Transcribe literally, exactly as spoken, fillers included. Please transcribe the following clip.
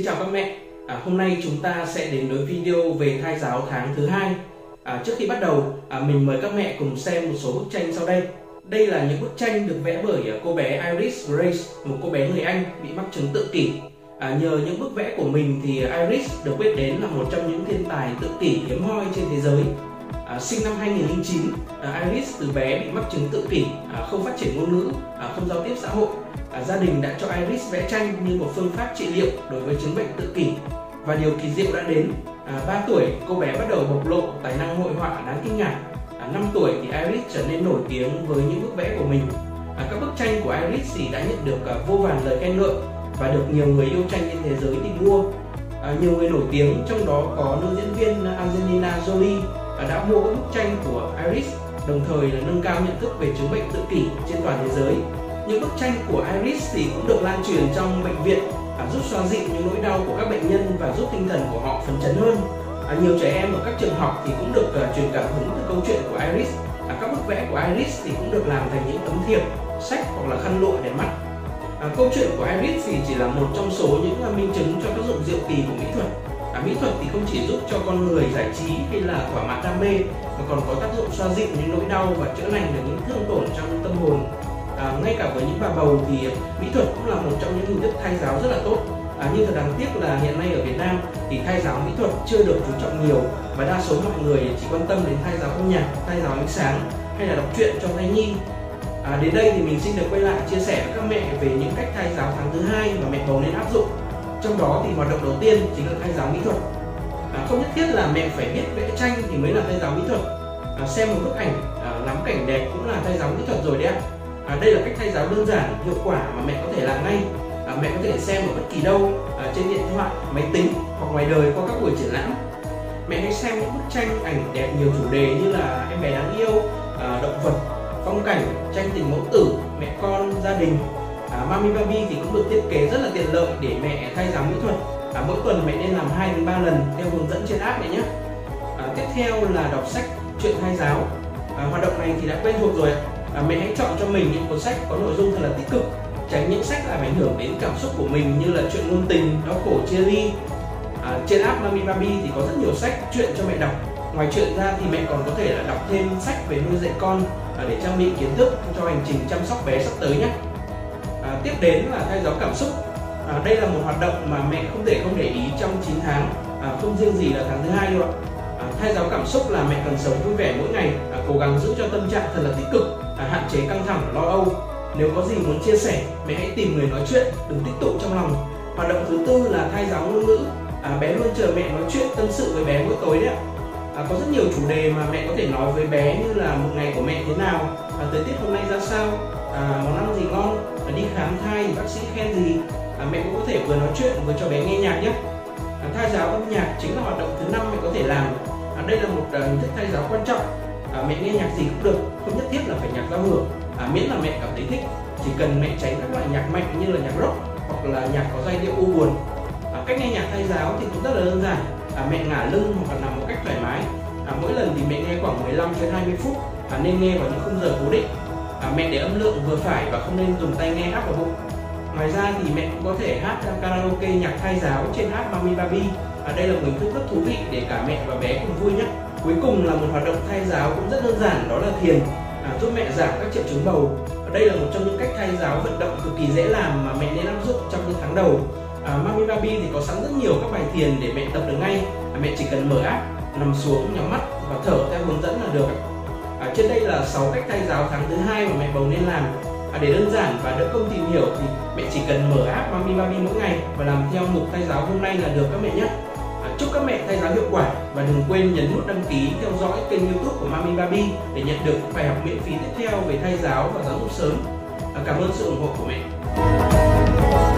Xin chào các mẹ. À, hôm nay chúng ta sẽ đến với video về thai giáo tháng thứ hai. À, trước khi bắt đầu, à, mình mời các mẹ cùng xem một số bức tranh sau đây. Đây là những bức tranh được vẽ bởi cô bé Iris Grace, một cô bé người Anh bị mắc chứng tự kỷ. À, nhờ những bức vẽ của mình thì Iris được biết đến là một trong những thiên tài tự kỷ hiếm hoi trên thế giới. À, sinh năm hai nghìn không trăm linh chín, à, Iris từ bé bị mắc chứng tự kỷ, à, không phát triển ngôn ngữ, à, không giao tiếp xã hội. À, gia đình đã cho Iris vẽ tranh như một phương pháp trị liệu đối với chứng bệnh tự kỷ. Và điều kỳ diệu đã đến, à, ba tuổi cô bé bắt đầu bộc lộ tài năng hội họa đáng kinh ngạc. À, năm tuổi thì Iris trở nên nổi tiếng với những bức vẽ của mình. À, các bức tranh của Iris thì đã nhận được à, vô vàn lời khen ngợi và được nhiều người yêu tranh trên thế giới tìm mua. À, nhiều người nổi tiếng, trong đó có nữ diễn viên Angelina Jolie, à, đã mua các bức tranh của Iris, đồng thời là nâng cao nhận thức về chứng bệnh tự kỷ trên toàn thế giới. Những bức tranh của Iris thì cũng được lan truyền trong bệnh viện, à, giúp xoa dịu những nỗi đau của các bệnh nhân và giúp tinh thần của họ phấn chấn hơn. À, nhiều trẻ em ở các trường học thì cũng được uh, truyền cảm hứng từ câu chuyện của Iris. À, các bức vẽ của Iris thì cũng được làm thành những tấm thiệp, sách hoặc là khăn lụa để mắt. À, câu chuyện của Iris thì chỉ là một trong số những uh, minh chứng cho tác dụng diệu kỳ của mỹ thuật. À, mỹ thuật thì không chỉ giúp cho con người giải trí hay là thỏa mãn đam mê, mà còn có tác dụng xoa dịu những nỗi đau và chữa lành được những thương tổn trong tâm hồn. À, ngay cả với những bà bầu thì mỹ thuật cũng là một trong những hình thức thai giáo rất là tốt. À, nhưng thật đáng tiếc là hiện nay ở Việt Nam thì thai giáo mỹ thuật chưa được chú trọng nhiều, và đa số mọi người chỉ quan tâm đến thai giáo âm nhạc, thai giáo ánh sáng hay là đọc truyện cho thai nhi. À, đến đây thì mình xin được quay lại chia sẻ với các mẹ về những cách thai giáo tháng thứ hai mà mẹ bầu nên áp dụng. Trong đó thì hoạt động đầu tiên chính là thai giáo mỹ thuật. À, không nhất thiết là mẹ phải biết vẽ tranh thì mới là thai giáo mỹ thuật. À, xem một bức ảnh, à, ngắm cảnh đẹp cũng là thai giáo mỹ thuật rồi đấy ạ. À, đây là cách thai giáo đơn giản, hiệu quả mà mẹ có thể làm ngay. À, mẹ có thể xem ở bất kỳ đâu, à, trên điện thoại, máy tính hoặc ngoài đời qua các buổi triển lãm. Mẹ hãy xem những bức tranh ảnh đẹp nhiều chủ đề như là em bé đáng yêu, à, động vật, phong cảnh, tranh tình mẫu tử, mẹ con, gia đình. À, Mamibabi thì cũng được thiết kế rất là tiện lợi để mẹ thai giáo mỹ thuật. À, mỗi tuần mẹ nên làm hai đến ba lần theo hướng dẫn trên app này nhé. À, tiếp theo là đọc sách truyện thai giáo. À, hoạt động này thì đã quen thuộc rồi ạ. À, mẹ hãy chọn cho mình những cuốn sách có nội dung thật là tích cực, tránh những sách làm ảnh hưởng đến cảm xúc của mình như là chuyện ngôn tình, đau khổ, chia ly. À, trên app Mamibabi thì có rất nhiều sách chuyện cho mẹ đọc. Ngoài chuyện ra thì mẹ còn có thể là đọc thêm sách về nuôi dạy con, à, để trang bị kiến thức cho hành trình chăm sóc bé sắp tới nhé. À, tiếp đến là thai giáo cảm xúc. À, đây là một hoạt động mà mẹ không thể không để ý trong chín tháng, à, không riêng gì là tháng thứ hai đâu ạ. À, thai giáo cảm xúc là mẹ cần sống vui vẻ mỗi ngày, à, cố gắng giữ cho tâm trạng thật là tích cực, à, hạn chế căng thẳng, lo âu. Nếu có gì muốn chia sẻ, mẹ hãy tìm người nói chuyện, đừng tích tụ trong lòng. Hoạt động thứ tư là thai giáo ngôn ngữ. À, bé luôn chờ mẹ nói chuyện tâm sự với bé mỗi tối đấy ạ. À, có rất nhiều chủ đề mà mẹ có thể nói với bé như là một ngày của mẹ thế nào, à, thời tiết hôm nay ra sao, à, món ăn gì ngon, à, đi khám thai thì bác sĩ khen gì. À, mẹ cũng có thể vừa nói chuyện vừa cho bé nghe nhạc nhé. À, thai giáo âm nhạc chính là hoạt động thứ năm mẹ có thể làm. À, đây là một uh, hình thức thai giáo quan trọng. À, mẹ nghe nhạc gì cũng được, không nhất thiết là phải nhạc giao hưởng, à, miễn là mẹ cảm thấy thích. Chỉ cần mẹ tránh các loại nhạc mạnh như là nhạc rock hoặc là nhạc có giai điệu u buồn. À, cách nghe nhạc thai giáo thì cũng rất là đơn giản. À, mẹ ngả lưng hoặc là nằm một cách thoải mái. À, mỗi lần thì mẹ nghe khoảng mười lăm đến hai mươi phút, à, nên nghe vào những khung giờ cố định. À, mẹ để âm lượng vừa phải và không nên dùng tai nghe áp vào bụng. Ngoài ra thì mẹ cũng có thể hát karaoke nhạc thai giáo trên app Mamibabi. À, đây là một hình thức rất thú vị để cả mẹ và bé cùng vui nhé. Cuối cùng là một hoạt động thai giáo cũng rất đơn giản, đó là thiền, à, giúp mẹ giảm các triệu chứng bầu. À, đây là một trong những cách thai giáo vận động cực kỳ dễ làm mà mẹ nên áp dụng trong những tháng đầu. À, Mamibabi thì có sẵn rất nhiều các bài thiền để mẹ tập được ngay. À, mẹ chỉ cần mở app, nằm xuống, nhắm mắt và thở theo hướng dẫn là được. À, trên đây là sáu cách thai giáo tháng thứ hai mà mẹ bầu nên làm. À, để đơn giản và đỡ công tìm hiểu thì mẹ chỉ cần mở app Mamibabi mỗi ngày và làm theo mục thai giáo hôm nay là được các mẹ nhé. Chúc các mẹ thai giáo hiệu quả và đừng quên nhấn nút đăng ký theo dõi kênh YouTube của Mamibabi để nhận được bài học miễn phí tiếp theo về thai giáo và giáo dục sớm. Cảm ơn sự ủng hộ của mẹ.